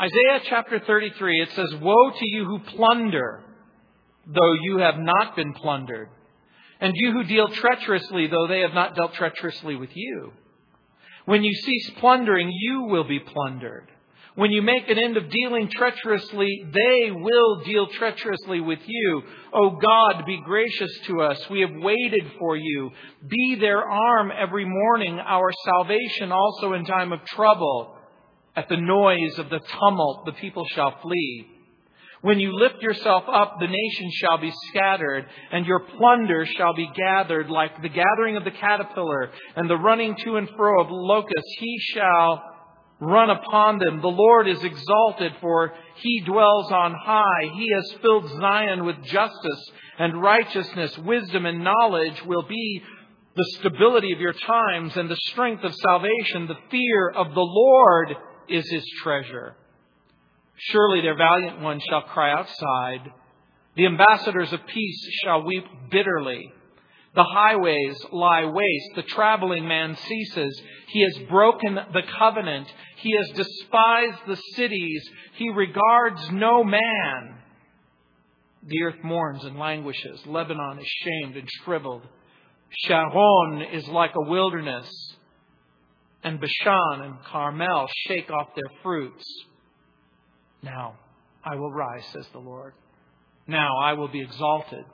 Isaiah chapter 33, it says, "Woe to you who plunder, though you have not been plundered, and you who deal treacherously, though they have not dealt treacherously with you. When you cease plundering, you will be plundered. When you make an end of dealing treacherously, they will deal treacherously with you. O God, be gracious to us. We have waited for you. Be their arm every morning, our salvation also in time of trouble. At the noise of the tumult, the people shall flee. When you lift yourself up, the nations shall be scattered, and your plunder shall be gathered like the gathering of the caterpillar and the running to and fro of locusts. He shall run upon them. The Lord is exalted, for he dwells on high. He has filled Zion with justice and righteousness. Wisdom and knowledge will be the stability of your times and the strength of salvation. The fear of the Lord is his treasure. Surely their valiant ones shall cry outside. The ambassadors of peace shall weep bitterly. The highways lie waste. The traveling man ceases. He has broken the covenant. He has despised the cities. He regards no man. The earth mourns and languishes. Lebanon is shamed and shriveled. Sharon is like a wilderness. And Bashan and Carmel shake off their fruits. Now I will rise, says the Lord. Now I will be exalted.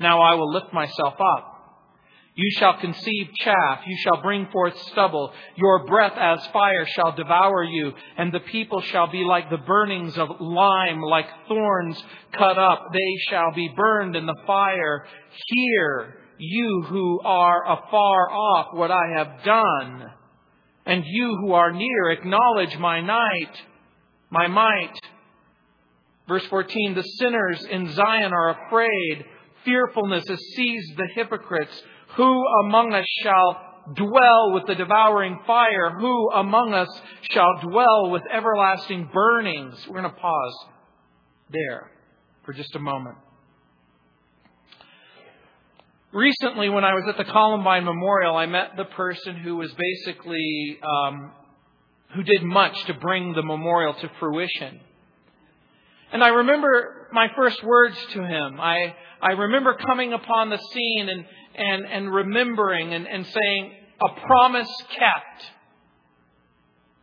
Now I will lift myself up. You shall conceive chaff. You shall bring forth stubble. Your breath as fire shall devour you. And the people shall be like the burnings of lime, like thorns cut up. They shall be burned in the fire. Hear, you who are afar off, what I have done. And you who are near, acknowledge my might. Verse 14, the sinners in Zion are afraid. Fearfulness has seized the hypocrites. Who among us shall dwell with the devouring fire? Who among us shall dwell with everlasting burnings? We're going to pause there for just a moment. Recently, when I was at the Columbine Memorial, I met the person who was basically, who did much to bring the memorial to fruition. And I remember my first words to him. I remember coming upon the scene and remembering and saying, "A promise kept."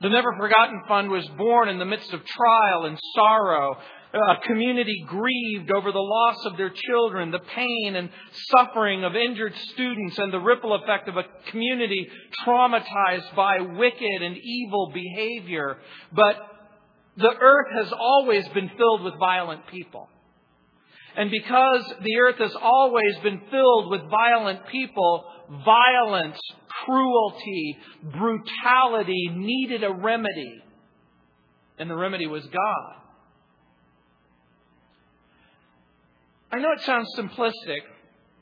The Never Forgotten Fund was born in the midst of trial and sorrow. A community grieved over the loss of their children, the pain and suffering of injured students, and the ripple effect of a community traumatized by wicked and evil behavior. But the earth has always been filled with violent people. And because the earth has always been filled with violent people, violence, cruelty, brutality needed a remedy. And the remedy was God. I know it sounds simplistic,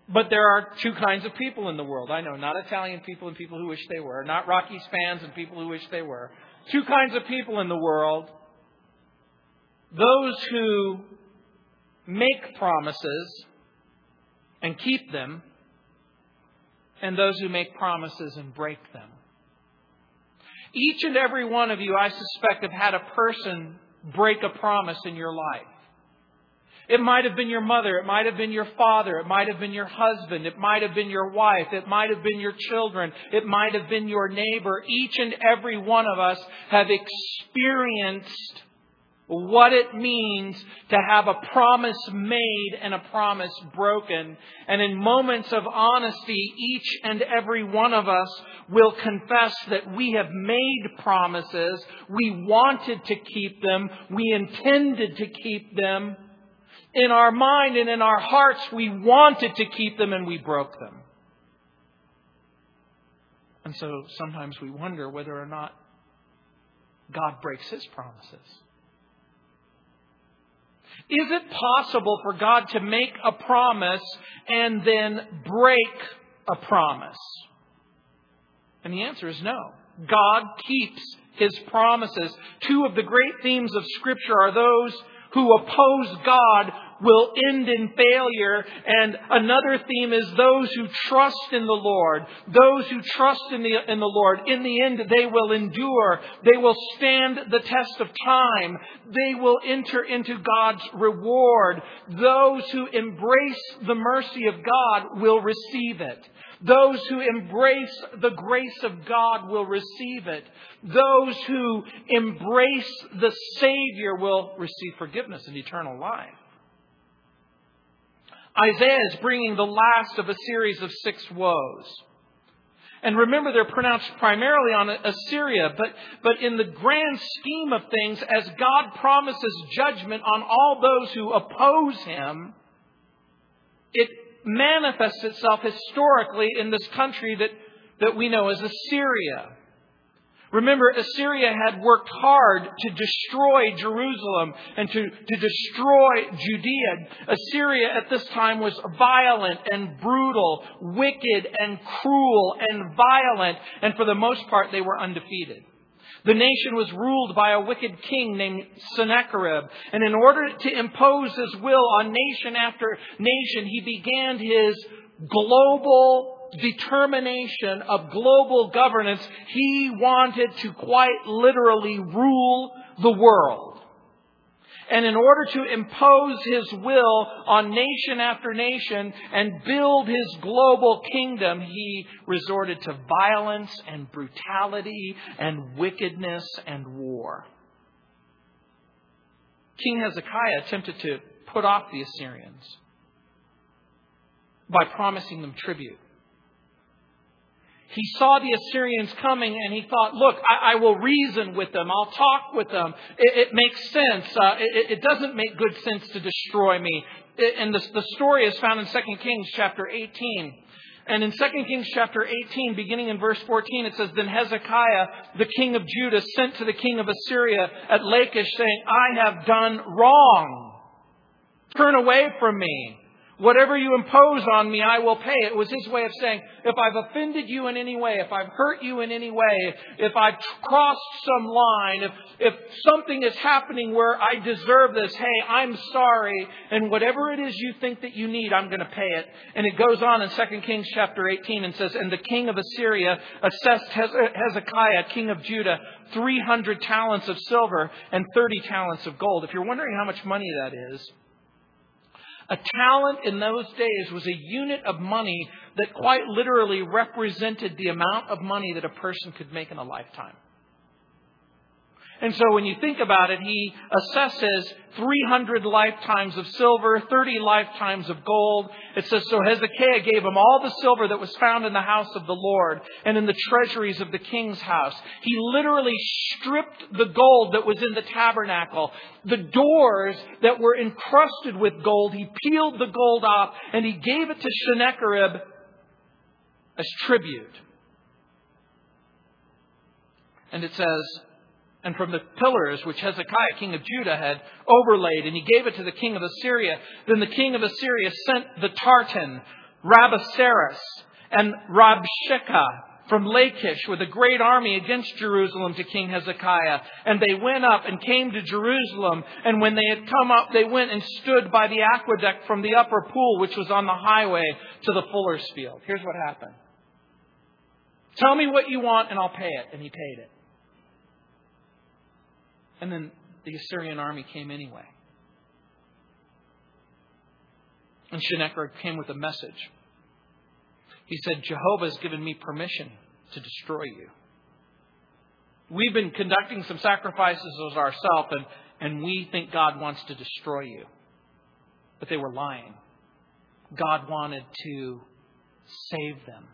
but there are two kinds of people in the world. I know, not Italian people and people who wish they were. Not Rockies fans and people who wish they were. Two kinds of people in the world. Those who make promises and keep them. And those who make promises and break them. Each and every one of you, I suspect, have had a person break a promise in your life. It might have been your mother. It might have been your father. It might have been your husband. It might have been your wife. It might have been your children. It might have been your neighbor. Each and every one of us have experienced what it means to have a promise made and a promise broken. And in moments of honesty, each and every one of us will confess that we have made promises. We wanted to keep them. We intended to keep them. In our mind and in our hearts, we wanted to keep them and we broke them. And so sometimes we wonder whether or not God breaks his promises. Is it possible for God to make a promise and then break a promise? And the answer is no. God keeps his promises. Two of the great themes of Scripture are those who oppose God will end in failure. And another theme is those who trust in the Lord. Those who trust in the Lord, in the end, they will endure. They will stand the test of time. They will enter into God's reward. Those who embrace the mercy of God will receive it. Those who embrace the grace of God will receive it. Those who embrace the Savior will receive forgiveness and eternal life. Isaiah is bringing the last of a series of six woes. And remember, they're pronounced primarily on Assyria. But in the grand scheme of things, as God promises judgment on all those who oppose him, it manifests itself historically in this country that we know as Assyria. Remember, Assyria had worked hard to destroy Jerusalem and to destroy Judea. Assyria at this time was violent and brutal, wicked and cruel and violent. And for the most part, they were undefeated. The nation was ruled by a wicked king named Sennacherib. And in order to impose his will on nation after nation, he began his global determination of global governance. He wanted to quite literally rule the world. And in order to impose his will on nation after nation and build his global kingdom, he resorted to violence and brutality and wickedness and war. King Hezekiah attempted to put off the Assyrians by promising them tribute. He saw the Assyrians coming and he thought, look, I will reason with them. I'll talk with them. It makes sense. It doesn't make good sense to destroy me. And the story is found in 2 Kings chapter 18. And in 2 Kings chapter 18, beginning in verse 14, it says, Then Hezekiah, the king of Judah, sent to the king of Assyria at Lachish, saying, I have done wrong. Turn away from me. Whatever you impose on me, I will pay. It was his way of saying, if I've offended you in any way, if I've hurt you in any way, if I've crossed some line, if something is happening where I deserve this, hey, I'm sorry. And whatever it is you think that you need, I'm going to pay it. And it goes on in 2 Kings chapter 18 and says, And the king of Assyria assessed Hezekiah, king of Judah, 300 talents of silver and 30 talents of gold. If you're wondering how much money that is, a talent in those days was a unit of money that quite literally represented the amount of money that a person could make in a lifetime. And so when you think about it, he assesses 300 lifetimes of silver, 30 lifetimes of gold. It says, So Hezekiah gave him all the silver that was found in the house of the Lord and in the treasuries of the king's house. He literally stripped the gold that was in the tabernacle. The doors that were encrusted with gold, he peeled the gold off and he gave it to Sennacherib as tribute. And it says, And from the pillars which Hezekiah, king of Judah, had overlaid, and he gave it to the king of Assyria. Then the king of Assyria sent the Tartan, Rabsaris, and Rabshakeh from Lachish with a great army against Jerusalem to King Hezekiah. And they went up and came to Jerusalem. And when they had come up, they went and stood by the aqueduct from the upper pool, which was on the highway to the fuller's field. Here's what happened. Tell me what you want and I'll pay it. And he paid it. And then the Assyrian army came anyway. And Sennacherib came with a message. He said, Jehovah's given me permission to destroy you. We've been conducting some sacrifices as ourselves, and we think God wants to destroy you. But they were lying. God wanted to save them.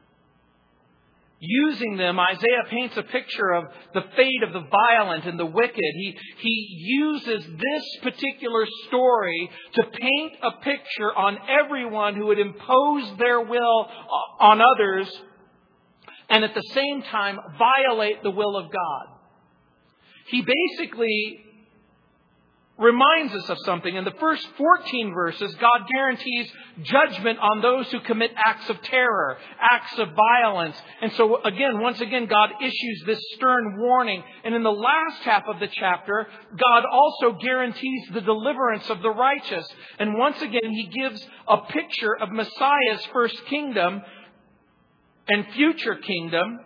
Using them, Isaiah paints a picture of the fate of the violent and the wicked. He uses this particular story to paint a picture on everyone who would impose their will on others and at the same time violate the will of God. He basically reminds us of something. In the first 14 verses, God guarantees judgment on those who commit acts of terror, acts of violence. And so again, once again, God issues this stern warning. And in the last half of the chapter, God also guarantees the deliverance of the righteous. And once again, he gives a picture of Messiah's first kingdom and future kingdom.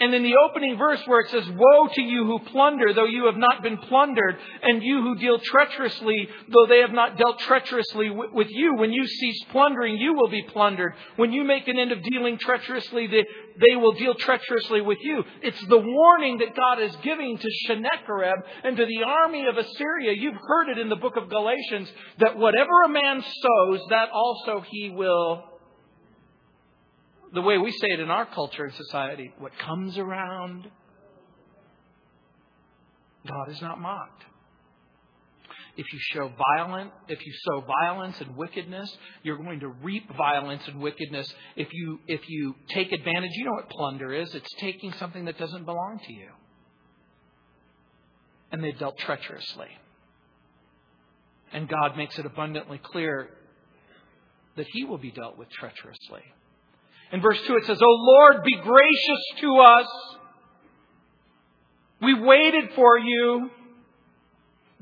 And in the opening verse where it says, "Woe to you who plunder, though you have not been plundered, and you who deal treacherously, though they have not dealt treacherously with you. When you cease plundering, you will be plundered. When you make an end of dealing treacherously, they will deal treacherously with you." It's the warning that God is giving to Sennacherib and to the army of Assyria. You've heard it in the book of Galatians that whatever a man sows, that also he will. The way we say it in our culture and society, what comes around, God is not mocked. If you sow violence and wickedness, you're going to reap violence and wickedness. If you take advantage, you know what plunder is. It's taking something that doesn't belong to you. And they've dealt treacherously. And God makes it abundantly clear that he will be dealt with treacherously. In verse 2, it says, "O Lord, be gracious to us. We waited for you.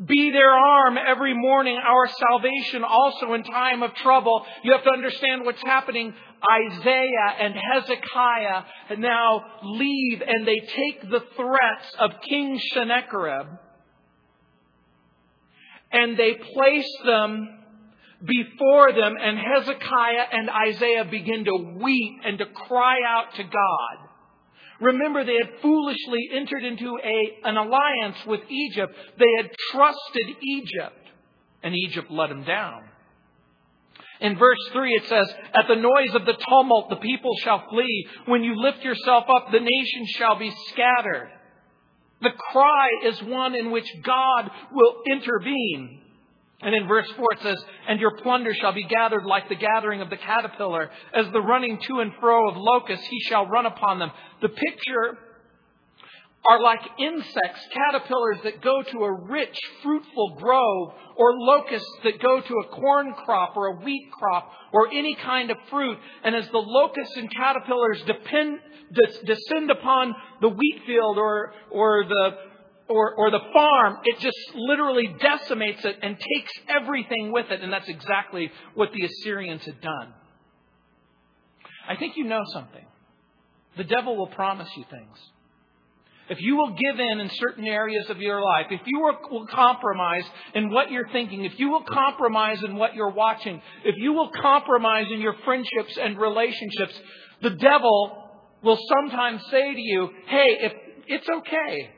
Be their arm every morning, our salvation also in time of trouble." You have to understand what's happening. Isaiah and Hezekiah now leave and they take the threats of King Sennacherib and they place them before them, and Hezekiah and Isaiah begin to weep and to cry out to God. Remember, they had foolishly entered into an alliance with Egypt. They had trusted Egypt, and Egypt let them down. In verse 3, it says, "At the noise of the tumult, the people shall flee. When you lift yourself up, the nations shall be scattered." The cry is one in which God will intervene. And in verse 4 it says, "And your plunder shall be gathered like the gathering of the caterpillar. As the running to and fro of locusts, he shall run upon them." The picture are like insects, caterpillars that go to a rich, fruitful grove, or locusts that go to a corn crop or a wheat crop or any kind of fruit. And as the locusts and caterpillars descend upon the wheat field or the farm, it just literally decimates it and takes everything with it. And that's exactly what the Assyrians had done. I think you know something. The devil will promise you things. If you will give in certain areas of your life, if you will compromise in what you're thinking, if you will compromise in what you're watching, if you will compromise in your friendships and relationships, the devil will sometimes say to you, "Hey, if it's okay.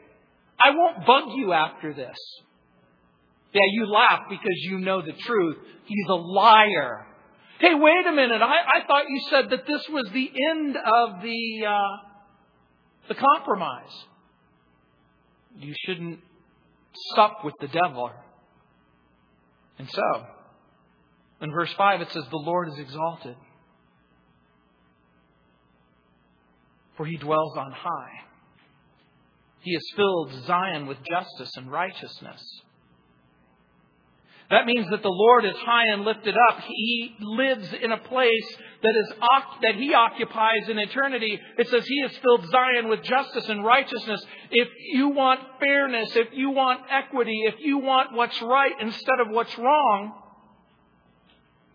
I won't bug you after this." Yeah, you laugh because you know the truth. He's a liar. "Hey, wait a minute. I thought you said that this was the end of the compromise." You shouldn't sup with the devil. And so, in verse 5, it says, "The Lord is exalted, for he dwells on high. He has filled Zion with justice and righteousness." That means that the Lord is high and lifted up. He lives in a place that he occupies in eternity. It says he has filled Zion with justice and righteousness. If you want fairness, if you want equity, if you want what's right instead of what's wrong,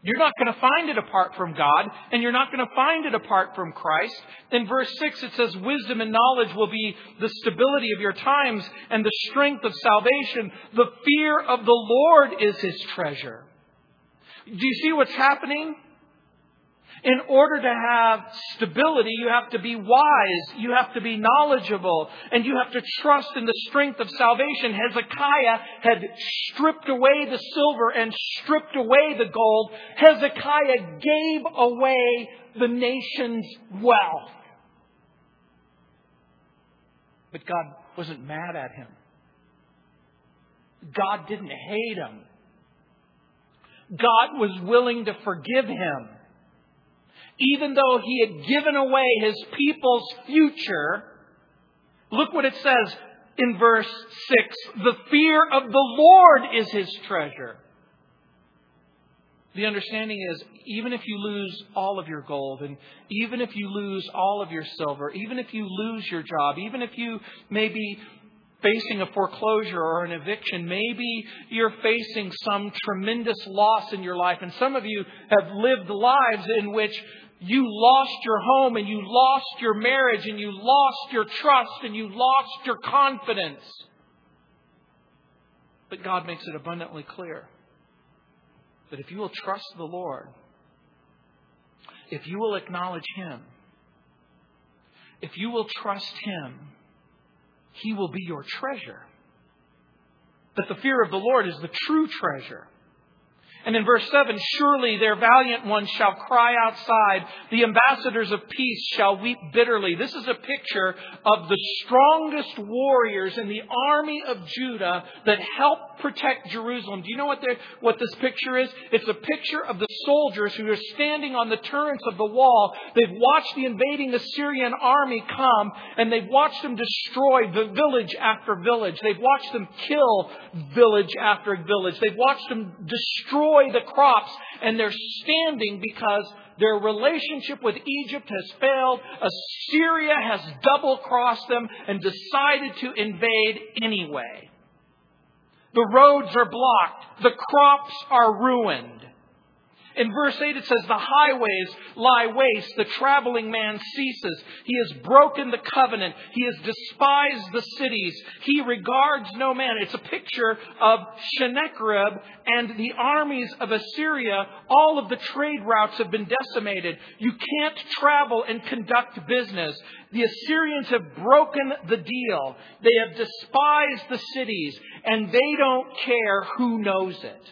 you're not going to find it apart from God, and you're not going to find it apart from Christ. In verse 6, it says, "Wisdom and knowledge will be the stability of your times and the strength of salvation. The fear of the Lord is his treasure." Do you see what's happening? In order to have stability, you have to be wise, you have to be knowledgeable, and you have to trust in the strength of salvation. Hezekiah had stripped away the silver and stripped away the gold. Hezekiah gave away the nation's wealth. But God wasn't mad at him. God didn't hate him. God was willing to forgive him. Even though he had given away his people's future, look what it says. in verse 6, the fear of the Lord is his treasure. The understanding is, even if you lose all of your gold, and even if you lose all of your silver, even if you lose your job, even if you may be facing a foreclosure or an eviction, maybe you're facing some tremendous loss in your life. And some of you have lived lives in which you lost your home, and you lost your marriage, and you lost your trust, and you lost your confidence. But God makes it abundantly clear that if you will trust the Lord, if you will acknowledge Him, if you will trust Him, He will be your treasure. But the fear of the Lord is the true treasure. And in verse 7, surely their valiant ones shall cry outside. The ambassadors of peace shall weep bitterly. This is a picture of the strongest warriors in the army of Judah that helped protect Jerusalem. Do you know what this picture is? It's a picture of the soldiers who are standing on the turrets of the wall. They've watched the invading Assyrian army come, and they've watched them destroy village after village. They've watched them kill village after village. They've watched them destroy the crops, and they're standing because their relationship with Egypt has failed. Assyria has double-crossed them and decided to invade anyway. The roads are blocked. The crops are ruined. In verse 8 it says, the highways lie waste. The traveling man ceases. He has broken the covenant. He has despised the cities. He regards no man. It's a picture of Sennacherib and the armies of Assyria. All of the trade routes have been decimated. You can't travel and conduct business. The Assyrians have broken the deal. They have despised the cities, and they don't care who knows it.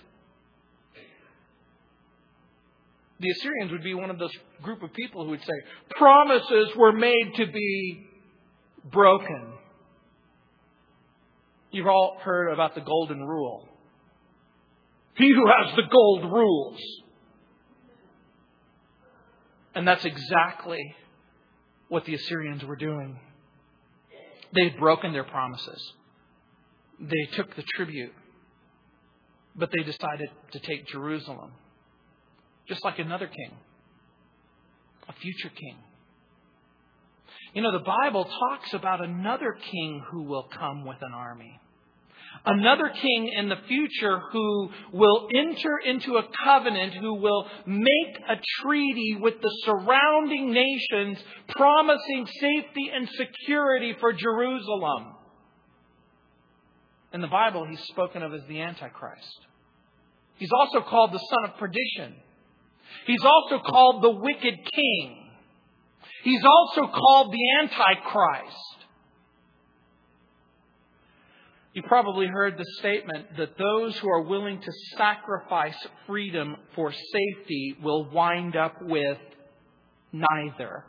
The Assyrians would be one of those group of people who would say, promises were made to be broken. You've all heard about the golden rule. He who has the gold rules. And that's exactly what the Assyrians were doing. They'd broken their promises. They took the tribute, but they decided to take Jerusalem. Just like another king, a future king. You know, the Bible talks about another king who will come with an army. Another king in the future who will enter into a covenant, who will make a treaty with the surrounding nations, promising safety and security for Jerusalem. In the Bible, he's spoken of as the Antichrist. He's also called the Son of Perdition. He's also called the wicked king. He's also called the Antichrist. You probably heard the statement that those who are willing to sacrifice freedom for safety will wind up with neither.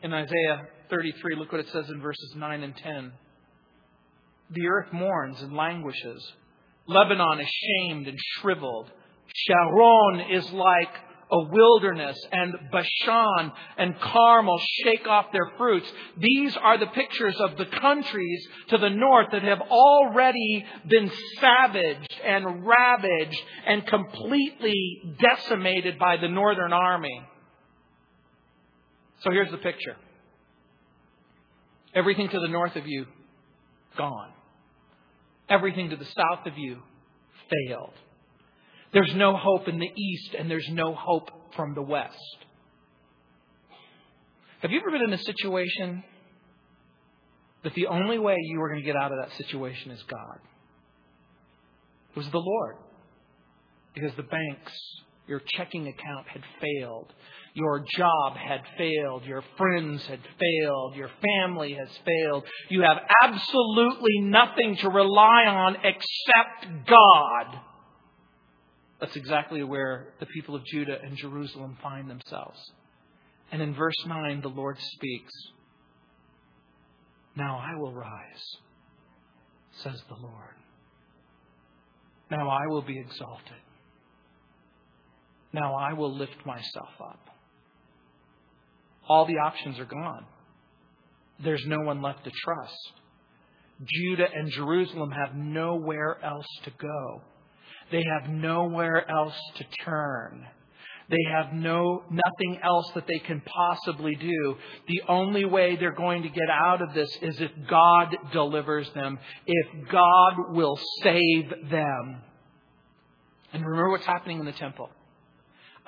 In Isaiah 33, look what it says in verses 9 and 10. The earth mourns and languishes. Lebanon is shamed and shriveled. Sharon is like a wilderness, and Bashan and Carmel shake off their fruits. These are the pictures of the countries to the north that have already been savaged and ravaged and completely decimated by the northern army. So here's the picture. Everything to the north of you, gone. Everything to the south of you failed. There's no hope in the east, and there's no hope from the west. Have you ever been in a situation that the only way you were going to get out of that situation is God? It was the Lord. Because the banks, your checking account had failed. Your job had failed. Your friends had failed. Your family has failed. You have absolutely nothing to rely on except God. That's exactly where the people of Judah and Jerusalem find themselves. And in verse 9, the Lord speaks. Now I will rise, says the Lord. Now I will be exalted. Now I will lift myself up. All the options are gone. There's no one left to trust. Judah and Jerusalem have nowhere else to go. They have nowhere else to turn. They have nothing else that they can possibly do. The only way they're going to get out of this is if God delivers them, if God will save them. And remember what's happening in the temple.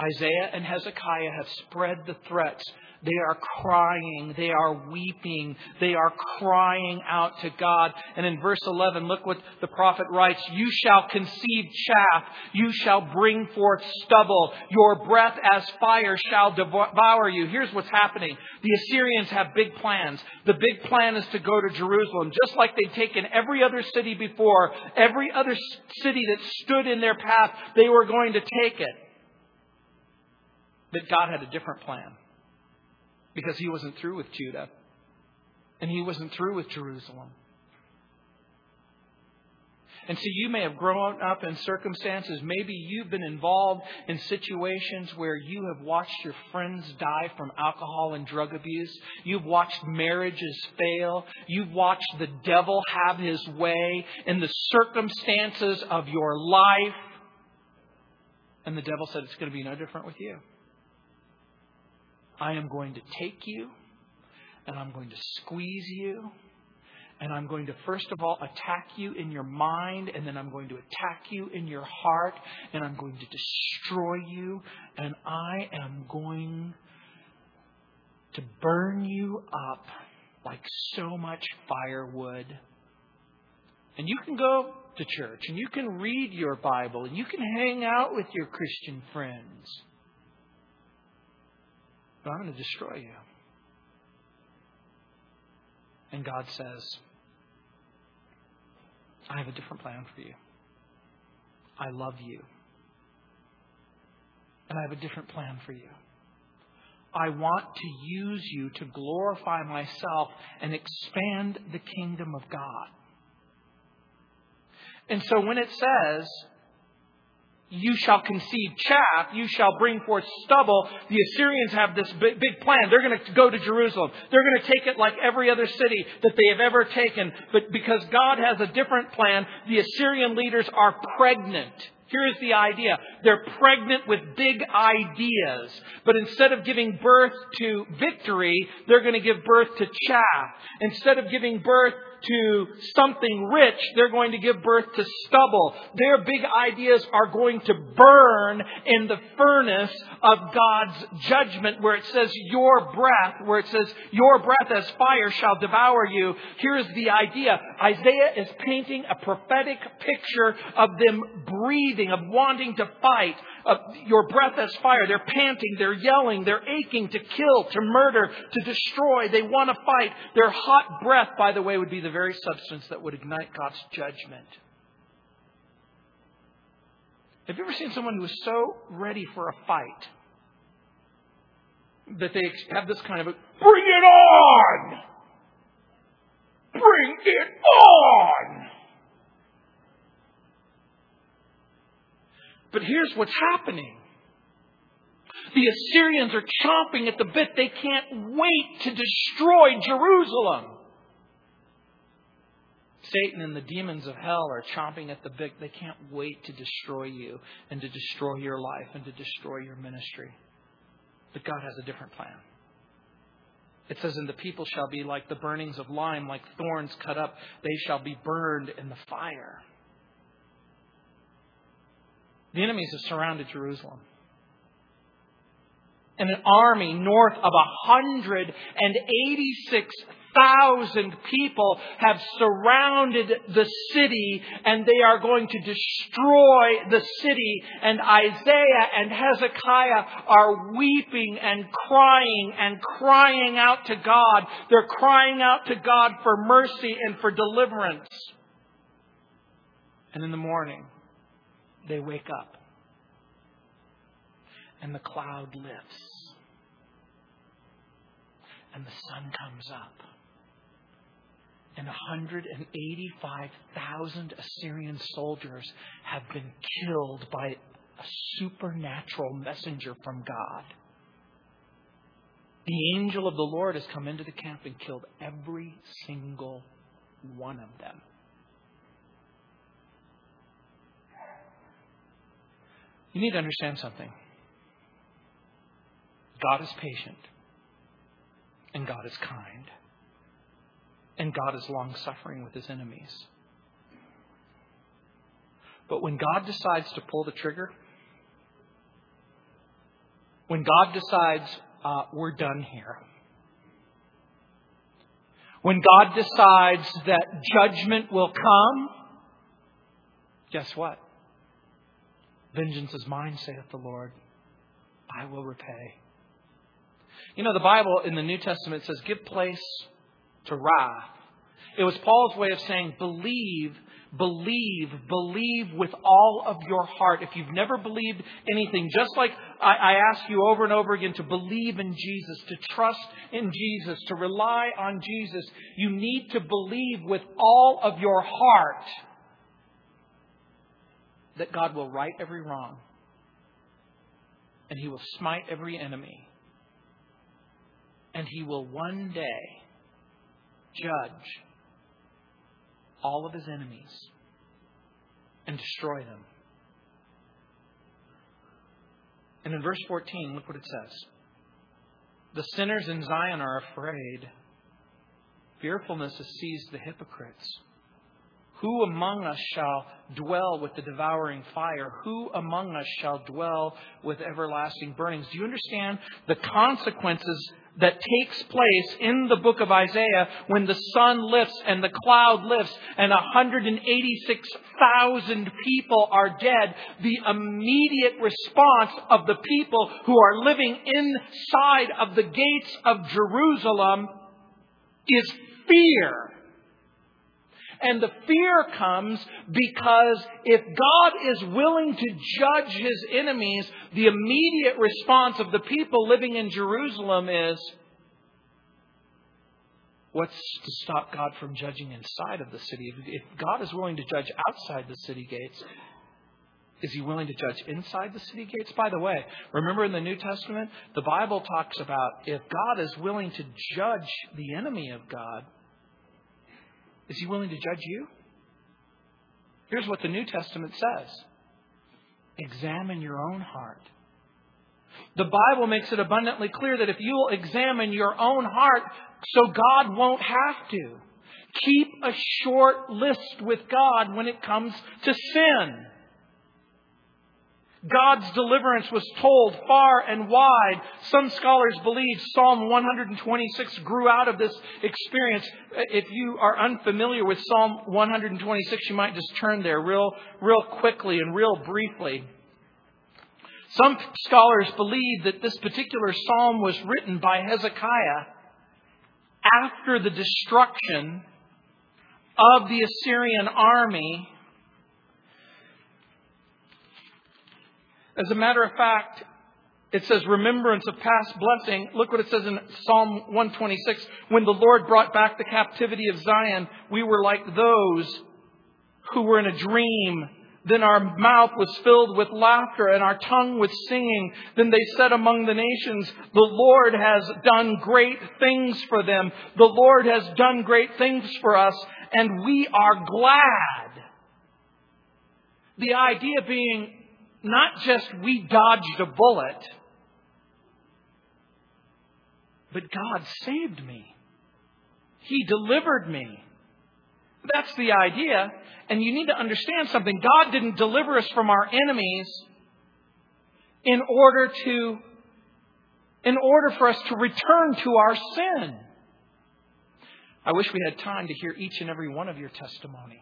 Isaiah and Hezekiah have spread the threats. They are crying. They are weeping. They are crying out to God. And in verse 11, look what the prophet writes. You shall conceive chaff. You shall bring forth stubble. Your breath as fire shall devour you. Here's what's happening. The Assyrians have big plans. The big plan is to go to Jerusalem, just like they've taken every other city before. Every other city that stood in their path, they were going to take it. But God had a different plan. Because he wasn't through with Judah. And he wasn't through with Jerusalem. And so you may have grown up in circumstances. Maybe you've been involved in situations where you have watched your friends die from alcohol and drug abuse. You've watched marriages fail. You've watched the devil have his way in the circumstances of your life. And the devil said, it's going to be no different with you. I am going to take you, and I'm going to squeeze you, and I'm going to, first of all, attack you in your mind, and then I'm going to attack you in your heart, and I'm going to destroy you, and I am going to burn you up like so much firewood. And you can go to church, and you can read your Bible, and you can hang out with your Christian friends. But I'm going to destroy you. And God says, I have a different plan for you. I love you. And I have a different plan for you. I want to use you to glorify myself and expand the kingdom of God. And so when it says, you shall conceive chaff, you shall bring forth stubble. The Assyrians have this big plan. They're going to go to Jerusalem. They're going to take it like every other city that they have ever taken. But because God has a different plan, the Assyrian leaders are pregnant. Here's the idea. They're pregnant with big ideas. But instead of giving birth to victory, they're going to give birth to chaff. Instead of giving birth to something rich, they're going to give birth to stubble. Their big ideas are going to burn in the furnace of God's judgment, where it says your breath, as fire shall devour you. Here's the idea. Isaiah is painting a prophetic picture of them breathing, of wanting to fight, of your breath as fire. They're panting, they're yelling, they're aching to kill, to murder, to destroy. They want to fight. Their hot breath, by the way, would be the very substance that would ignite God's judgment. Have you ever seen someone who is so ready for a fight that they have this kind of a, bring it on! Bring it on! But here's what's happening. The Assyrians are chomping at the bit. They can't wait to destroy Jerusalem. Satan and the demons of hell are chomping at the bit. They can't wait to destroy you and to destroy your life and to destroy your ministry. But God has a different plan. It says, and the people shall be like the burnings of lime, like thorns cut up. They shall be burned in the fire. The enemies have surrounded Jerusalem. And an army north of 186,000 people have surrounded the city, and they are going to destroy the city. And Isaiah and Hezekiah are weeping and crying out to God. They're crying out to God for mercy and for deliverance. And in the morning, they wake up, and the cloud lifts, and the sun comes up, and 185,000 Assyrian soldiers have been killed by a supernatural messenger from God. The angel of the Lord has come into the camp and killed every single one of them. You need to understand something. God is patient. And God is kind. And God is long-suffering with his enemies. But when God decides to pull the trigger, when God decides we're done here, when God decides that judgment will come, guess what? Vengeance is mine, saith the Lord. I will repay. You know, the Bible in the New Testament says, give place to wrath. It was Paul's way of saying, believe with all of your heart. If you've never believed anything, just like I ask you over and over again to believe in Jesus, to trust in Jesus, to rely on Jesus, you need to believe with all of your heart that God will right every wrong and He will smite every enemy and He will one day judge all of His enemies and destroy them. And in verse 14, look what it says. The sinners in Zion are afraid. Fearfulness has seized the hypocrites. Who among us shall dwell with the devouring fire? Who among us shall dwell with everlasting burnings? Do you understand the consequences that takes place in the book of Isaiah when the sun lifts and the cloud lifts and 186,000 people are dead? The immediate response of the people who are living inside of the gates of Jerusalem is fear. And the fear comes because if God is willing to judge His enemies, the immediate response of the people living in Jerusalem is, what's to stop God from judging inside of the city? If God is willing to judge outside the city gates, is He willing to judge inside the city gates? By the way, remember in the New Testament, the Bible talks about if God is willing to judge the enemy of God, is He willing to judge you? Here's what the New Testament says. Examine your own heart. The Bible makes it abundantly clear that if you'll examine your own heart, so God won't have to. Keep a short list with God when it comes to sin. God's deliverance was told far and wide. Some scholars believe Psalm 126 grew out of this experience. If you are unfamiliar with Psalm 126, you might just turn there real quickly and real briefly. Some scholars believe that this particular psalm was written by Hezekiah after the destruction of the Assyrian army. As a matter of fact, it says remembrance of past blessing. Look what it says in Psalm 126. When the Lord brought back the captivity of Zion, we were like those who were in a dream. Then our mouth was filled with laughter and our tongue with singing. Then they said among the nations, the Lord has done great things for them. The Lord has done great things for us, and we are glad. The idea being, not just we dodged a bullet, but God saved me. He delivered me. That's the idea. And you need to understand something. God didn't deliver us from our enemies in order for us to return to our sin. I wish we had time to hear each and every one of your testimony.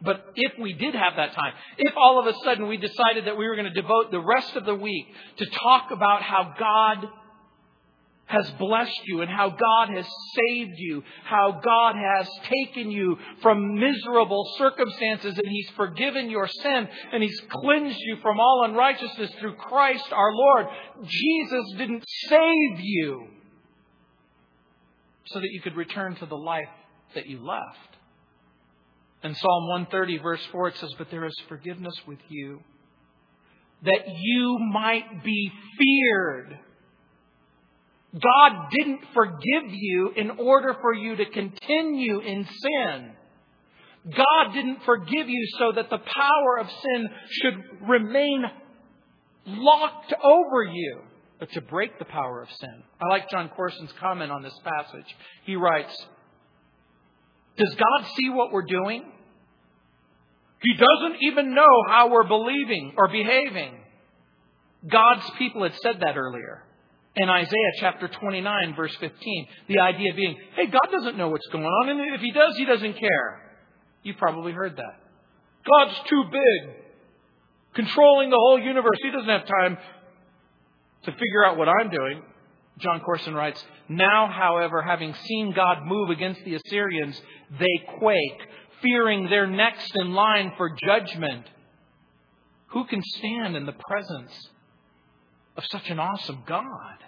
But if we did have that time, if all of a sudden we decided that we were going to devote the rest of the week to talk about how God has blessed you and how God has saved you, how God has taken you from miserable circumstances and He's forgiven your sin and He's cleansed you from all unrighteousness through Christ our Lord. Jesus didn't save you so that you could return to the life that you left. In Psalm 130, verse 4, it says, but there is forgiveness with you, that you might be feared. God didn't forgive you in order for you to continue in sin. God didn't forgive you so that the power of sin should remain locked over you, but to break the power of sin. I like John Corson's comment on this passage. He writes, "Does God see what we're doing? He doesn't even know how we're believing or behaving." God's people had said that earlier in Isaiah chapter 29, verse 15. The idea being, hey, God doesn't know what's going on. And if he does, he doesn't care. You probably heard that. God's too big, controlling the whole universe. He doesn't have time to figure out what I'm doing. John Corson writes, "Now, however, having seen God move against the Assyrians, they quake, fearing they're next in line for judgment. Who can stand in the presence of such an awesome God?"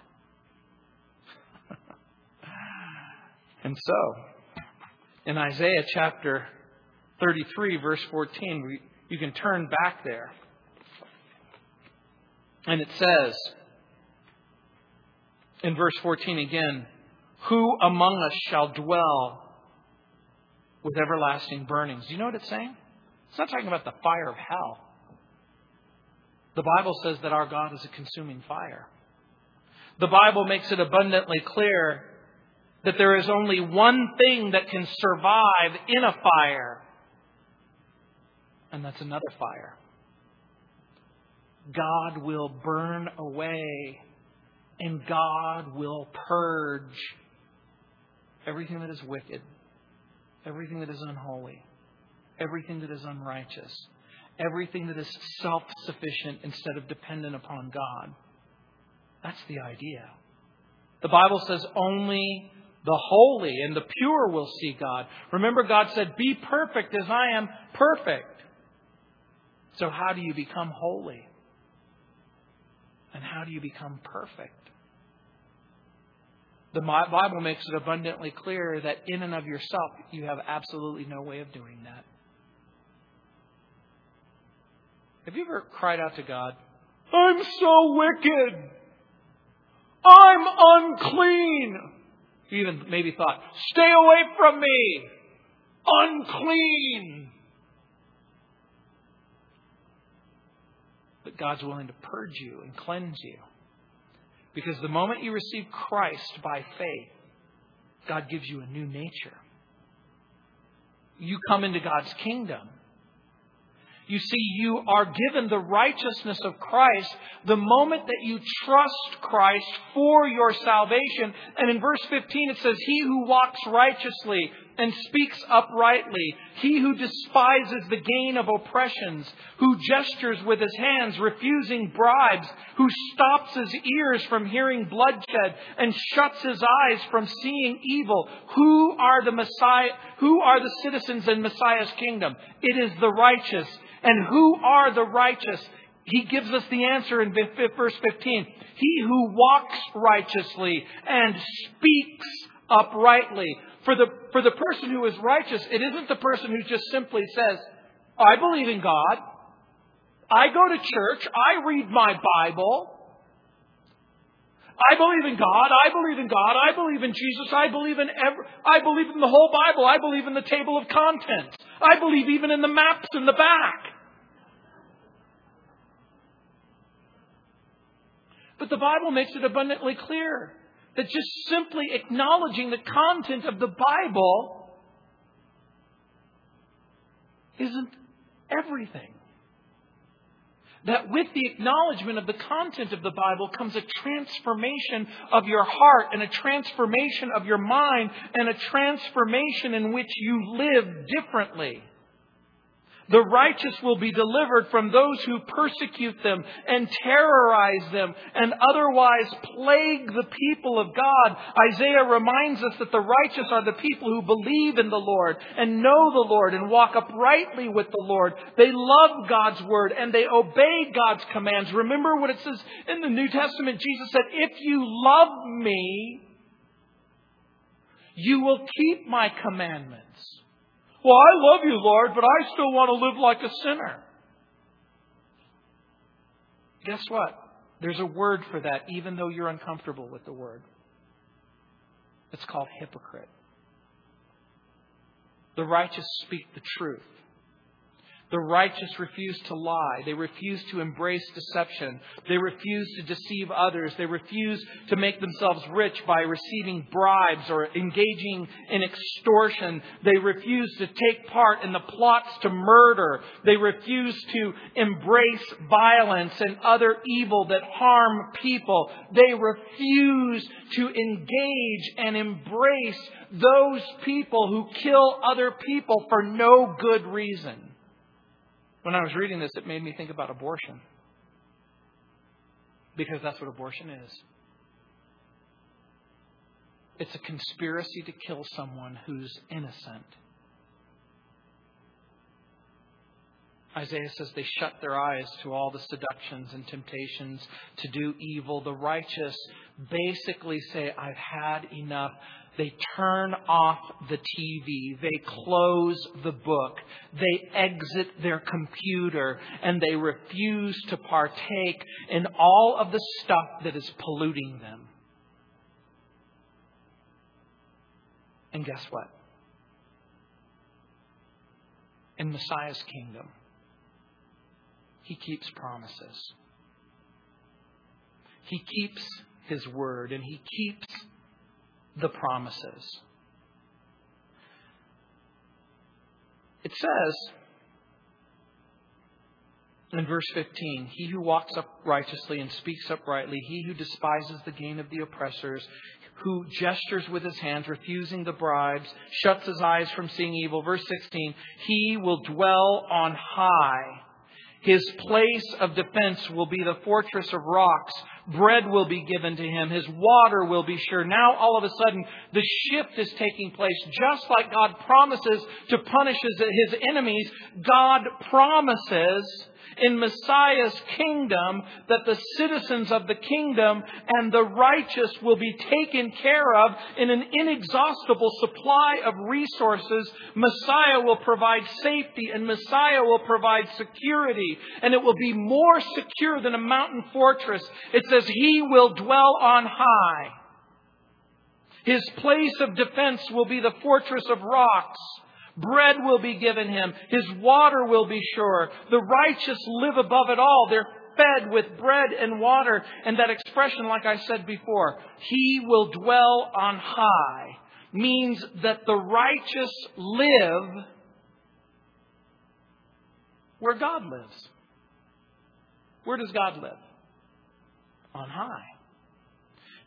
And so, in Isaiah chapter 33, verse 14, you can turn back there. And it says, in verse 14 again, "Who among us shall dwell with everlasting burnings?" Do you know what it's saying? It's not talking about the fire of hell. The Bible says that our God is a consuming fire. The Bible makes it abundantly clear that there is only one thing that can survive in a fire, and that's another fire. God will burn away and God will purge everything that is wicked, everything that is unholy, everything that is unrighteous, everything that is self-sufficient instead of dependent upon God. That's the idea. The Bible says only the holy and the pure will see God. Remember, God said, "Be perfect as I am perfect." So how do you become holy? And how do you become perfect? The Bible makes it abundantly clear that in and of yourself, you have absolutely no way of doing that. Have you ever cried out to God, "I'm so wicked. I'm unclean." You even maybe thought, "Stay away from me. Unclean." But God's willing to purge you and cleanse you. Because the moment you receive Christ by faith, God gives you a new nature. You come into God's kingdom. You see, you are given the righteousness of Christ the moment that you trust Christ for your salvation. And in verse 15 it says, "He who walks righteously and speaks uprightly, he who despises the gain of oppressions, who gestures with his hands, refusing bribes, who stops his ears from hearing bloodshed and shuts his eyes from seeing evil. Who are the citizens in Messiah's kingdom? It is the righteous." And who are the righteous? He gives us the answer in verse 15. "He who walks righteously and speaks uprightly." For the person who is righteous, it isn't the person who just simply says, "I believe in God. I go to church. I read my Bible. I believe in God. I believe in God. I believe in Jesus. I believe in the whole Bible. I believe in the table of contents. I believe even in the maps in the back." But the Bible makes it abundantly clear that just simply acknowledging the content of the Bible isn't everything. That with the acknowledgement of the content of the Bible comes a transformation of your heart and a transformation of your mind and a transformation in which you live differently. The righteous will be delivered from those who persecute them and terrorize them and otherwise plague the people of God. Isaiah reminds us that the righteous are the people who believe in the Lord and know the Lord and walk uprightly with the Lord. They love God's word and they obey God's commands. Remember what it says in the New Testament. Jesus said, "If you love me, you will keep my commandments." "Well, I love you, Lord, but I still want to live like a sinner." Guess what? There's a word for that, even though you're uncomfortable with the word. It's called hypocrite. The righteous speak the truth. The righteous refuse to lie. They refuse to embrace deception. They refuse to deceive others. They refuse to make themselves rich by receiving bribes or engaging in extortion. They refuse to take part in the plots to murder. They refuse to embrace violence and other evil that harm people. They refuse to engage and embrace those people who kill other people for no good reason. When I was reading this, it made me think about abortion. Because that's what abortion is. It's a conspiracy to kill someone who's innocent. Isaiah says they shut their eyes to all the seductions and temptations to do evil. The righteous basically say, I've had enough. They turn off the TV. They close the book. They exit their computer, and they refuse to partake in all of the stuff that is polluting them. And guess what? In Messiah's kingdom, He keeps promises. He keeps His word, and He keeps the promises. It says in verse 15, he who walks up righteously and speaks uprightly, he who despises the gain of the oppressors, who gestures with his hands, refusing the bribes, shuts his eyes from seeing evil. Verse 16, he will dwell on high. His place of defense will be the fortress of rocks. Bread will be given to him. His water will be sure. Now, all of a sudden, the shift is taking place. Just like God promises to punish His enemies, God promises in Messiah's kingdom that the citizens of the kingdom and the righteous will be taken care of in an inexhaustible supply of resources. Messiah will provide safety, and Messiah will provide security, and it will be more secure than a mountain fortress. It says He will dwell on high. His place of defense will be the fortress of rocks. Bread will be given him. His water will be sure. The righteous live above it all. They're fed with bread and water. And that expression, like I said before, he will dwell on high, means that the righteous live where God lives. Where does God live? On high.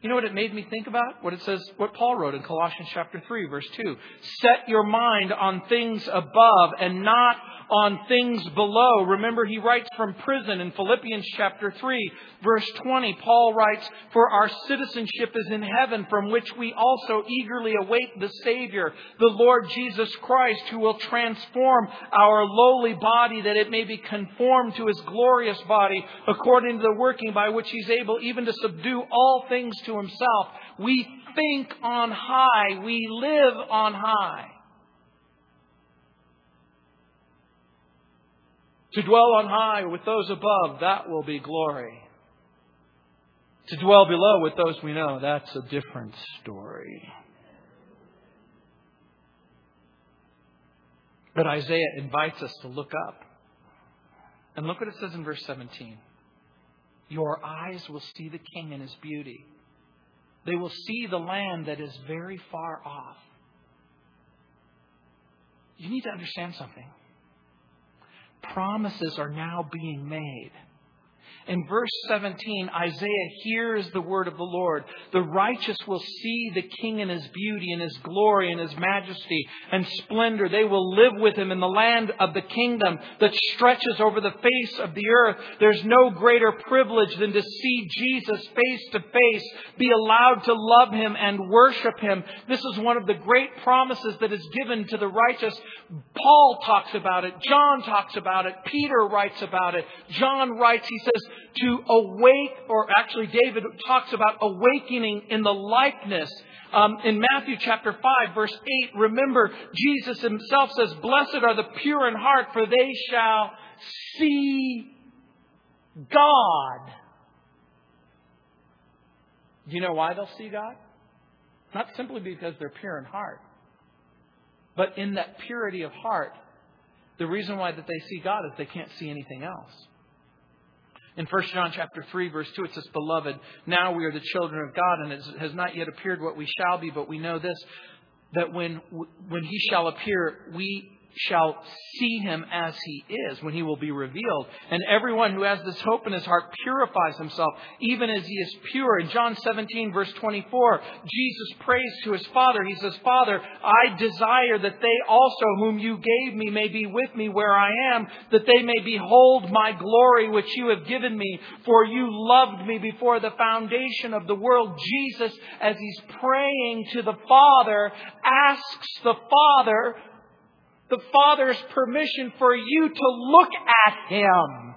You know what it made me think about? What it says, what Paul wrote in Colossians chapter 3, verse 2. Set your mind on things above and not on things below. Remember, he writes from prison in Philippians chapter 3, verse 20. Paul writes, for our citizenship is in heaven, from which we also eagerly await the Savior, the Lord Jesus Christ, who will transform our lowly body that it may be conformed to his glorious body, according to the working by which he's able even to subdue all things to himself. We think on high. We live on high. To dwell on high with those above, that will be glory. To dwell below with those we know, that's a different story. But Isaiah invites us to look up. And look what it says in verse 17. Your eyes will see the King in His beauty. They will see the land that is very far off. You need to understand something. Promises are now being made. In verse 17, Isaiah hears the word of the Lord. The righteous will see the King in His beauty and His glory and His majesty and splendor. They will live with Him in the land of the kingdom that stretches over the face of the earth. There's no greater privilege than to see Jesus face to face, be allowed to love Him and worship Him. This is one of the great promises that is given to the righteous. Paul talks about it. John talks about it. Peter writes about it. John writes, he says, to awake, or actually David talks about awakening in the likeness. In Matthew chapter 5, verse 8, remember, Jesus himself says, blessed are the pure in heart, for they shall see God. Do you know why they'll see God? Not simply because they're pure in heart, but in that purity of heart, the reason why that they see God is they can't see anything else. In 1 John chapter 3, verse 2, it says, "Beloved, now we are the children of God, and it has not yet appeared what we shall be. But we know this, that when he shall appear, we shall see him as he is," when he will be revealed. "And everyone who has this hope in his heart purifies himself, even as he is pure." In John 17, verse 24, Jesus prays to his Father. He says, "Father, I desire that they also whom you gave me may be with me where I am, that they may behold my glory which you have given me, for you loved me before the foundation of the world." Jesus, as he's praying to the Father, asks the Father's permission for you to look at him,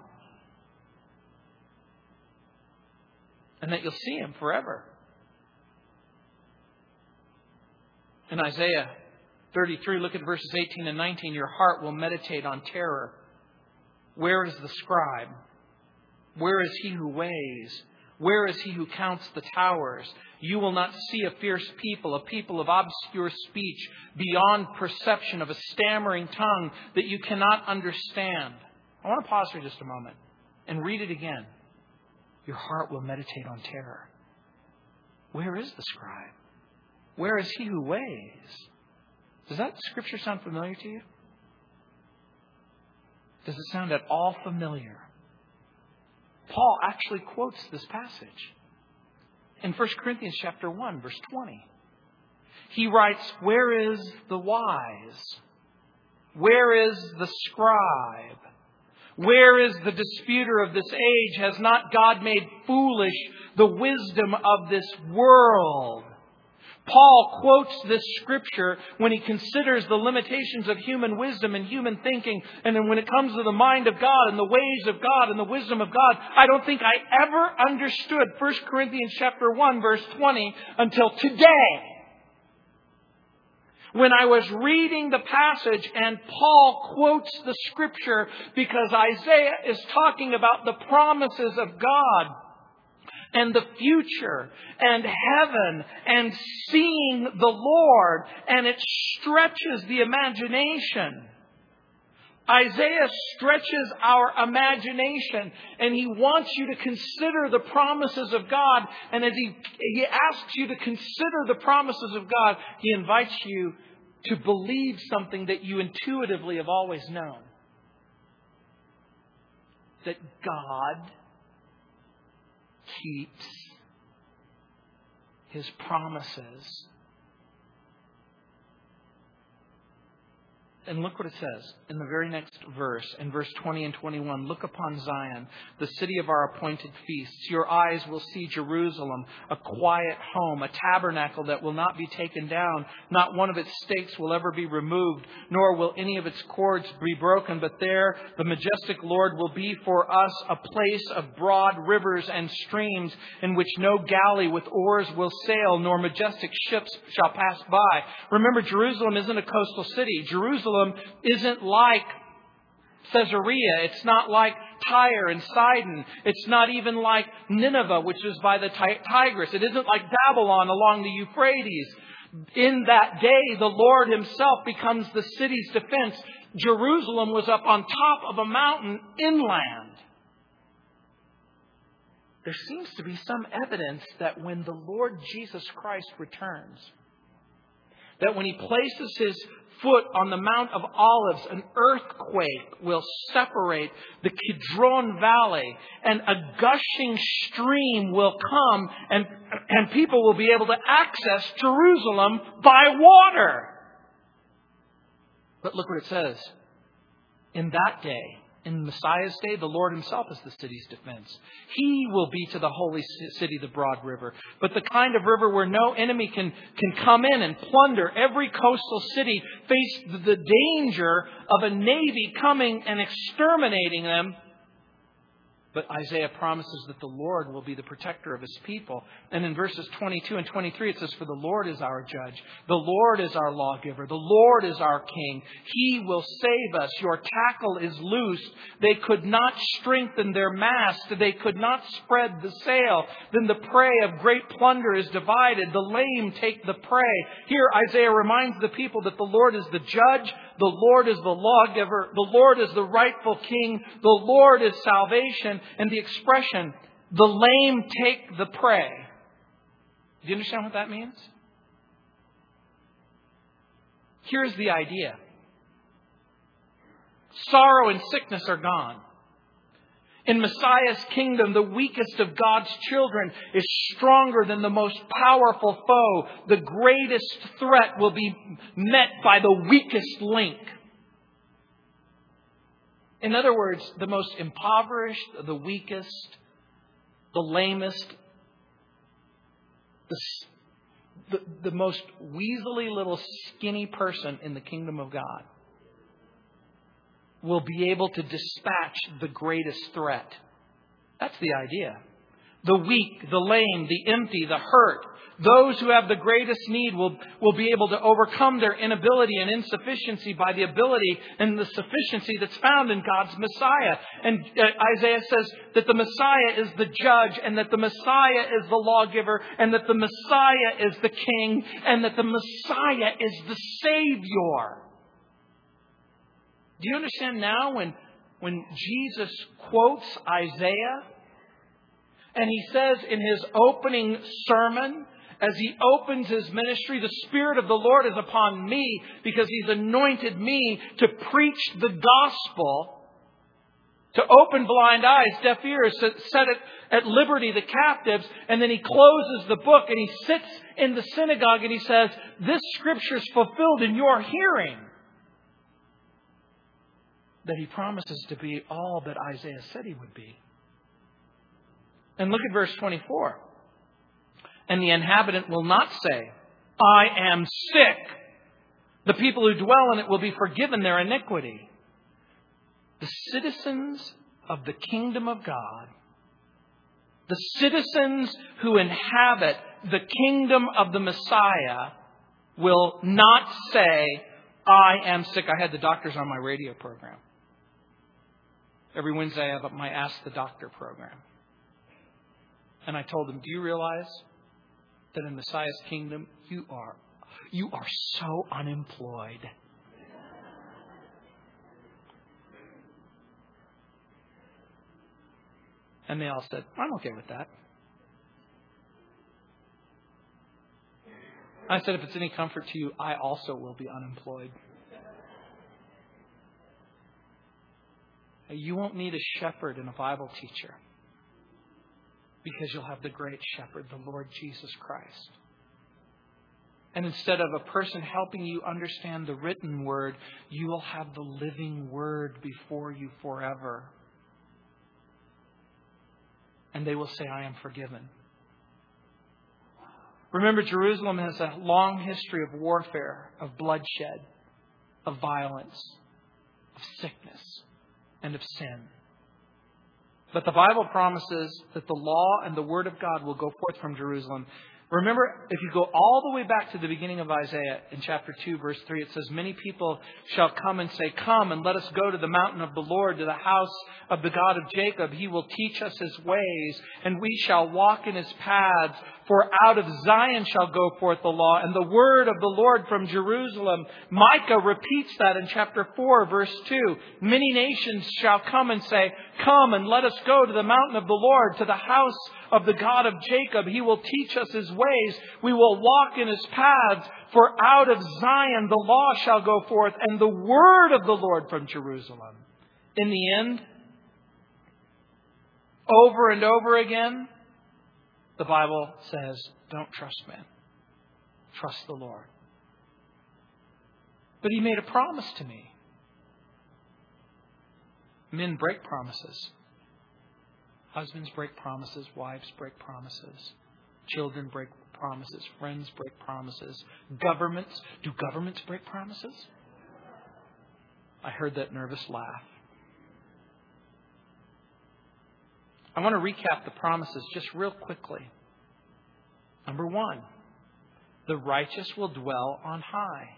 and that you'll see him forever. In Isaiah 33, look at verses 18 and 19. "Your heart will meditate on terror. Where is the scribe? Where is he who weighs? Where is he who counts the towers? You will not see a fierce people, a people of obscure speech, beyond perception, of a stammering tongue that you cannot understand." I want to pause for just a moment and read it again. "Your heart will meditate on terror. Where is the scribe? Where is he who weighs?" Does that scripture sound familiar to you? Does it sound at all familiar? Paul actually quotes this passage in 1 Corinthians chapter 1, verse 20. He writes, "Where is the wise? Where is the scribe? Where is the disputer of this age? Has not God made foolish the wisdom of this world?" Paul quotes this scripture when he considers the limitations of human wisdom and human thinking. And then when it comes to the mind of God and the ways of God and the wisdom of God, I don't think I ever understood 1 Corinthians chapter 1, verse 20 until today, when I was reading the passage and Paul quotes the scripture, because Isaiah is talking about the promises of God and the future and heaven and seeing the Lord. And it stretches the imagination. Isaiah stretches our imagination, and he wants you to consider the promises of God. And as he asks you to consider the promises of God, he invites you to believe something that you intuitively have always known: that God keeps his promises. And look what it says in the very next verse, in verse 20 and 21. "Look upon Zion, the city of our appointed feasts. Your eyes will see Jerusalem, a quiet home, a tabernacle that will not be taken down. Not one of its stakes will ever be removed, nor will any of its cords be broken. But there the majestic Lord will be for us, a place of broad rivers and streams, in which no galley with oars will sail, nor majestic ships shall pass by." Remember, Jerusalem isn't a coastal city. Jerusalem isn't like Caesarea. It's not like Tyre and Sidon. It's not even like Nineveh, which is by the Tigris. It isn't like Babylon along the Euphrates. In that day, the Lord himself becomes the city's defense. Jerusalem was up on top of a mountain inland. There seems to be some evidence that when the Lord Jesus Christ returns, that when he places his foot on the Mount of Olives, an earthquake will separate the Kidron Valley, and a gushing stream will come, and people will be able to access Jerusalem by water. But look what it says. In that day, in Messiah's day, the Lord himself is the city's defense. He will be to the holy city the broad river, but the kind of river where no enemy can come in and plunder. Every coastal city faced the danger of a navy coming and exterminating them. But Isaiah promises that the Lord will be the protector of his people. And in verses 22 and 23, it says, "For the Lord is our judge. The Lord is our lawgiver. The Lord is our king. He will save us. Your tackle is loosed. They could not strengthen their mast. They could not spread the sail. Then the prey of great plunder is divided. The lame take the prey." Here, Isaiah reminds the people that the Lord is the judge. The Lord is the lawgiver. The Lord is the rightful king. The Lord is salvation. And the expression, "the lame take the prey." Do you understand what that means? Here's the idea. Sorrow and sickness are gone. In Messiah's kingdom, the weakest of God's children is stronger than the most powerful foe. The greatest threat will be met by the weakest link. In other words, the most impoverished, the weakest, the lamest, the most weaselly little skinny person in the kingdom of God will be able to dispatch the greatest threat. That's the idea. The weak, the lame, the empty, the hurt, those who have the greatest need will be able to overcome their inability and insufficiency by the ability and the sufficiency that's found in God's Messiah. And Isaiah says that the Messiah is the judge, and that the Messiah is the lawgiver, and that the Messiah is the king, and that the Messiah is the Savior. Do you understand now when Jesus quotes Isaiah and he says in his opening sermon, as he opens his ministry, "The Spirit of the Lord is upon me because he's anointed me to preach the gospel, to open blind eyes, deaf ears, to set at liberty the captives." And then he closes the book and he sits in the synagogue and he says, "This scripture is fulfilled in your hearing." That he promises to be all that Isaiah said he would be. And look at verse 24. "And the inhabitant will not say, 'I am sick.' The people who dwell in it will be forgiven their iniquity." The citizens of the kingdom of God, the citizens who inhabit the kingdom of the Messiah, will not say, "I am sick." I had the doctors on my radio program. Every Wednesday I have my Ask the Doctor program. And I told them, "Do you realize that in Messiah's kingdom you are so unemployed?" And they all said, "I'm okay with that." I said, "If it's any comfort to you, I also will be unemployed. You won't need a shepherd and a Bible teacher, because you'll have the great shepherd, the Lord Jesus Christ." And instead of a person helping you understand the written word, you will have the living word before you forever. And they will say, "I am forgiven." Remember, Jerusalem has a long history of warfare, of bloodshed, of violence, of sickness, and of sin. But the Bible promises that the law and the word of God will go forth from Jerusalem. Remember, if you go all the way back to the beginning of Isaiah in chapter 2, verse 3, it says, "Many people shall come and say, 'Come and let us go to the mountain of the Lord, to the house of the God of Jacob. He will teach us his ways, and we shall walk in his paths. For out of Zion shall go forth the law and the word of the Lord from Jerusalem.'" Micah repeats that in chapter 4, verse 2. "Many nations shall come and say, 'Come and let us go to the mountain of the Lord, to the house of the God of Jacob. He will teach us his ways. We will walk in his paths. For out of Zion the law shall go forth and the word of the Lord from Jerusalem.'" In the end, over and over again, the Bible says, don't trust men. Trust the Lord. "But he made a promise to me." Men break promises. Husbands break promises. Wives break promises. Children break promises. Friends break promises. Governments. Do governments break promises? I heard that nervous laugh. I want to recap the promises just real quickly. Number one, the righteous will dwell on high.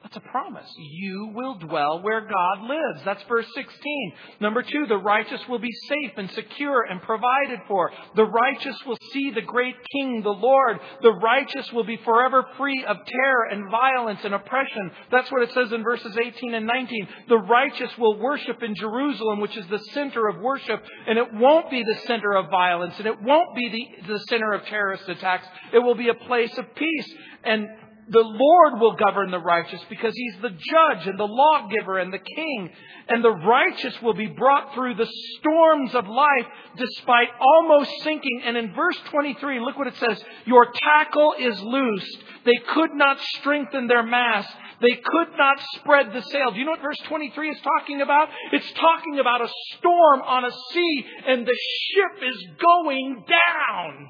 That's a promise. You will dwell where God lives. That's verse 16. Number two, the righteous will be safe and secure and provided for. The righteous will see the great King, the Lord. The righteous will be forever free of terror and violence and oppression. That's what it says in verses 18 and 19. The righteous will worship in Jerusalem, which is the center of worship. And it won't be the center of violence. And it won't be the center of terrorist attacks. It will be a place of peace. And the Lord will govern the righteous because he's the judge and the lawgiver and the king. And the righteous will be brought through the storms of life despite almost sinking. And in verse 23, look what it says. Your tackle is loosed. They could not strengthen their mast. They could not spread the sail. Do you know what verse 23 is talking about? It's talking about a storm on a sea and the ship is going down.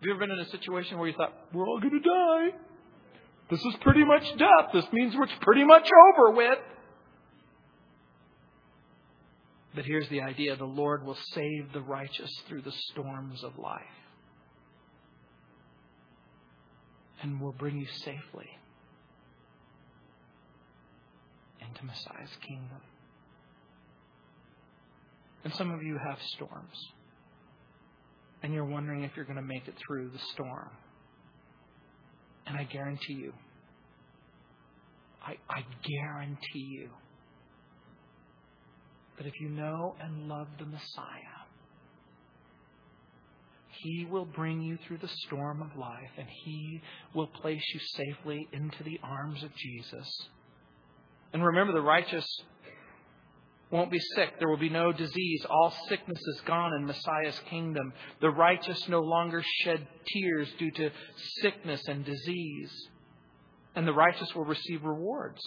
Have you ever been in a situation where you thought, we're all going to die. This is pretty much death. This means we're pretty much over with. But here's the idea. The Lord will save the righteous through the storms of life. And will bring you safely into Messiah's kingdom. And some of you have storms. And you're wondering if you're going to make it through the storm. And I guarantee you. I guarantee you. That if you know and love the Messiah. He will bring you through the storm of life. And he will place you safely into the arms of Jesus. And remember, the righteous won't be sick. There will be no disease. All sickness is gone in Messiah's kingdom. The righteous no longer shed tears due to sickness and disease. And the righteous will receive rewards.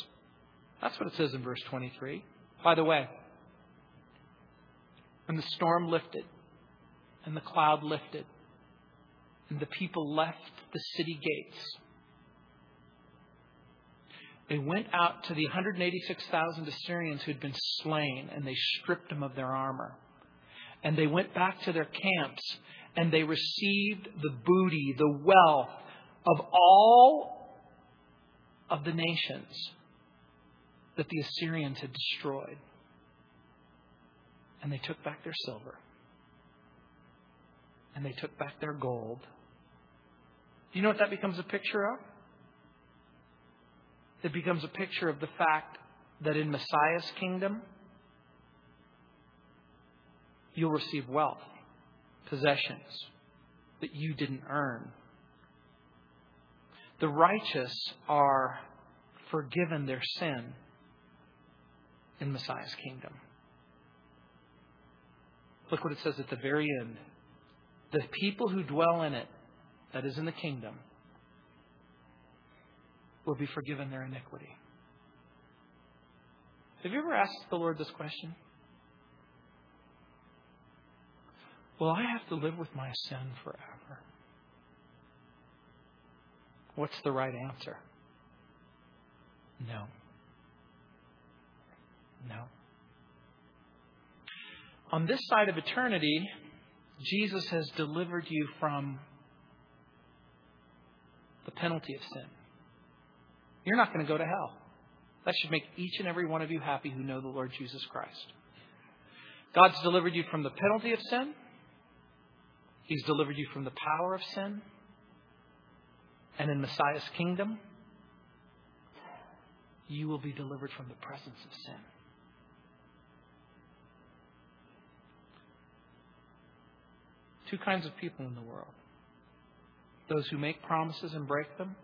That's what it says in verse 23. By the way, when the storm lifted and the cloud lifted and the people left the city gates, they went out to the 186,000 Assyrians who'd been slain, and they stripped them of their armor. And they went back to their camps, and they received the booty, the wealth of all of the nations that the Assyrians had destroyed. And they took back their silver. And they took back their gold. Do you know what that becomes a picture of? It becomes a picture of the fact that in Messiah's kingdom, you'll receive wealth, possessions that you didn't earn. The righteous are forgiven their sin in Messiah's kingdom. Look what it says at the very end. The people who dwell in it, that is in the kingdom, will be forgiven their iniquity. Have you ever asked the Lord this question? Will I have to live with my sin forever? What's the right answer? No. No. On this side of eternity, Jesus has delivered you from the penalty of sin. You're not going to go to hell. That should make each and every one of you happy who know the Lord Jesus Christ. God's delivered you from the penalty of sin. He's delivered you from the power of sin. And in Messiah's kingdom, you will be delivered from the presence of sin. Two kinds of people in the world. Those who make promises and break them.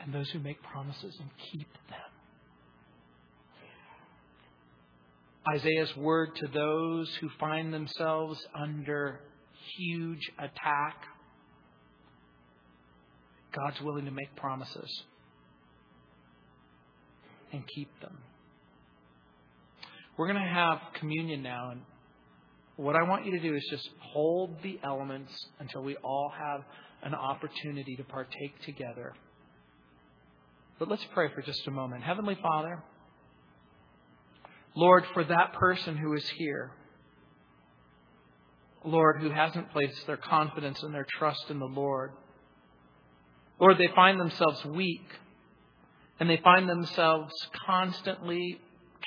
And those who make promises and keep them. Isaiah's word to those who find themselves under huge attack. God's willing to make promises and keep them. We're going to have communion now. And what I want you to do is just hold the elements until we all have an opportunity to partake together. But let's pray for just a moment. Heavenly Father, Lord, for that person who is here, Lord, who hasn't placed their confidence and their trust in the Lord, Lord, they find themselves weak and they find themselves constantly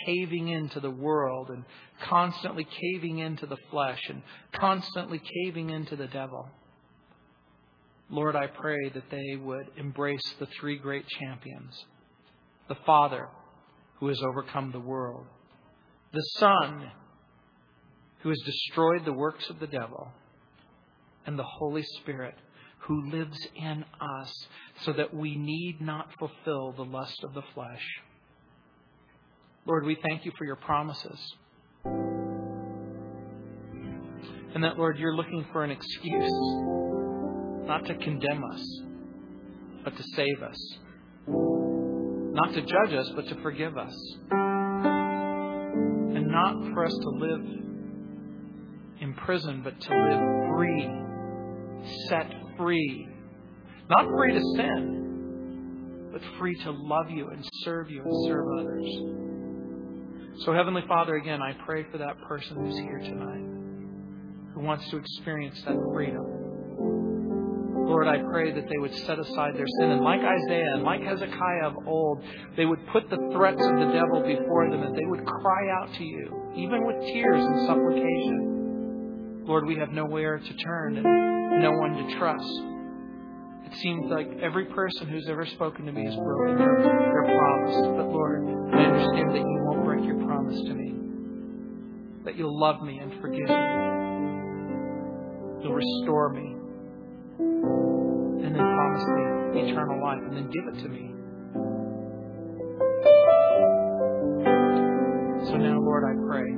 caving into the world and constantly caving into the flesh and constantly caving into the devil. Lord, I pray that they would embrace the three great champions, the Father who has overcome the world, the Son who has destroyed the works of the devil, and the Holy Spirit who lives in us so that we need not fulfill the lust of the flesh. Lord, we thank you for your promises. And that, Lord, you're looking for an excuse not to condemn us, but to save us. Not to judge us, but to forgive us. And not for us to live in prison, but to live free, set free. Not free to sin, but free to love you and serve others. So, Heavenly Father, again, I pray for that person who's here tonight, who wants to experience that freedom. Lord, I pray that they would set aside their sin. And like Isaiah and like Hezekiah of old, they would put the threats of the devil before them and they would cry out to you, even with tears and supplication. Lord, we have nowhere to turn and no one to trust. It seems like every person who's ever spoken to me has broken their promise. But Lord, I understand that you won't break your promise to me. That you'll love me and forgive me. You'll restore me. And then promise me eternal life and then give it to me. So now, Lord, I pray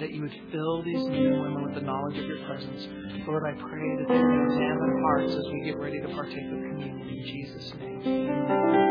that you would fill these men and women with the knowledge of your presence. Lord, I pray that they would examine hearts as we get ready to partake of communion in Jesus' name.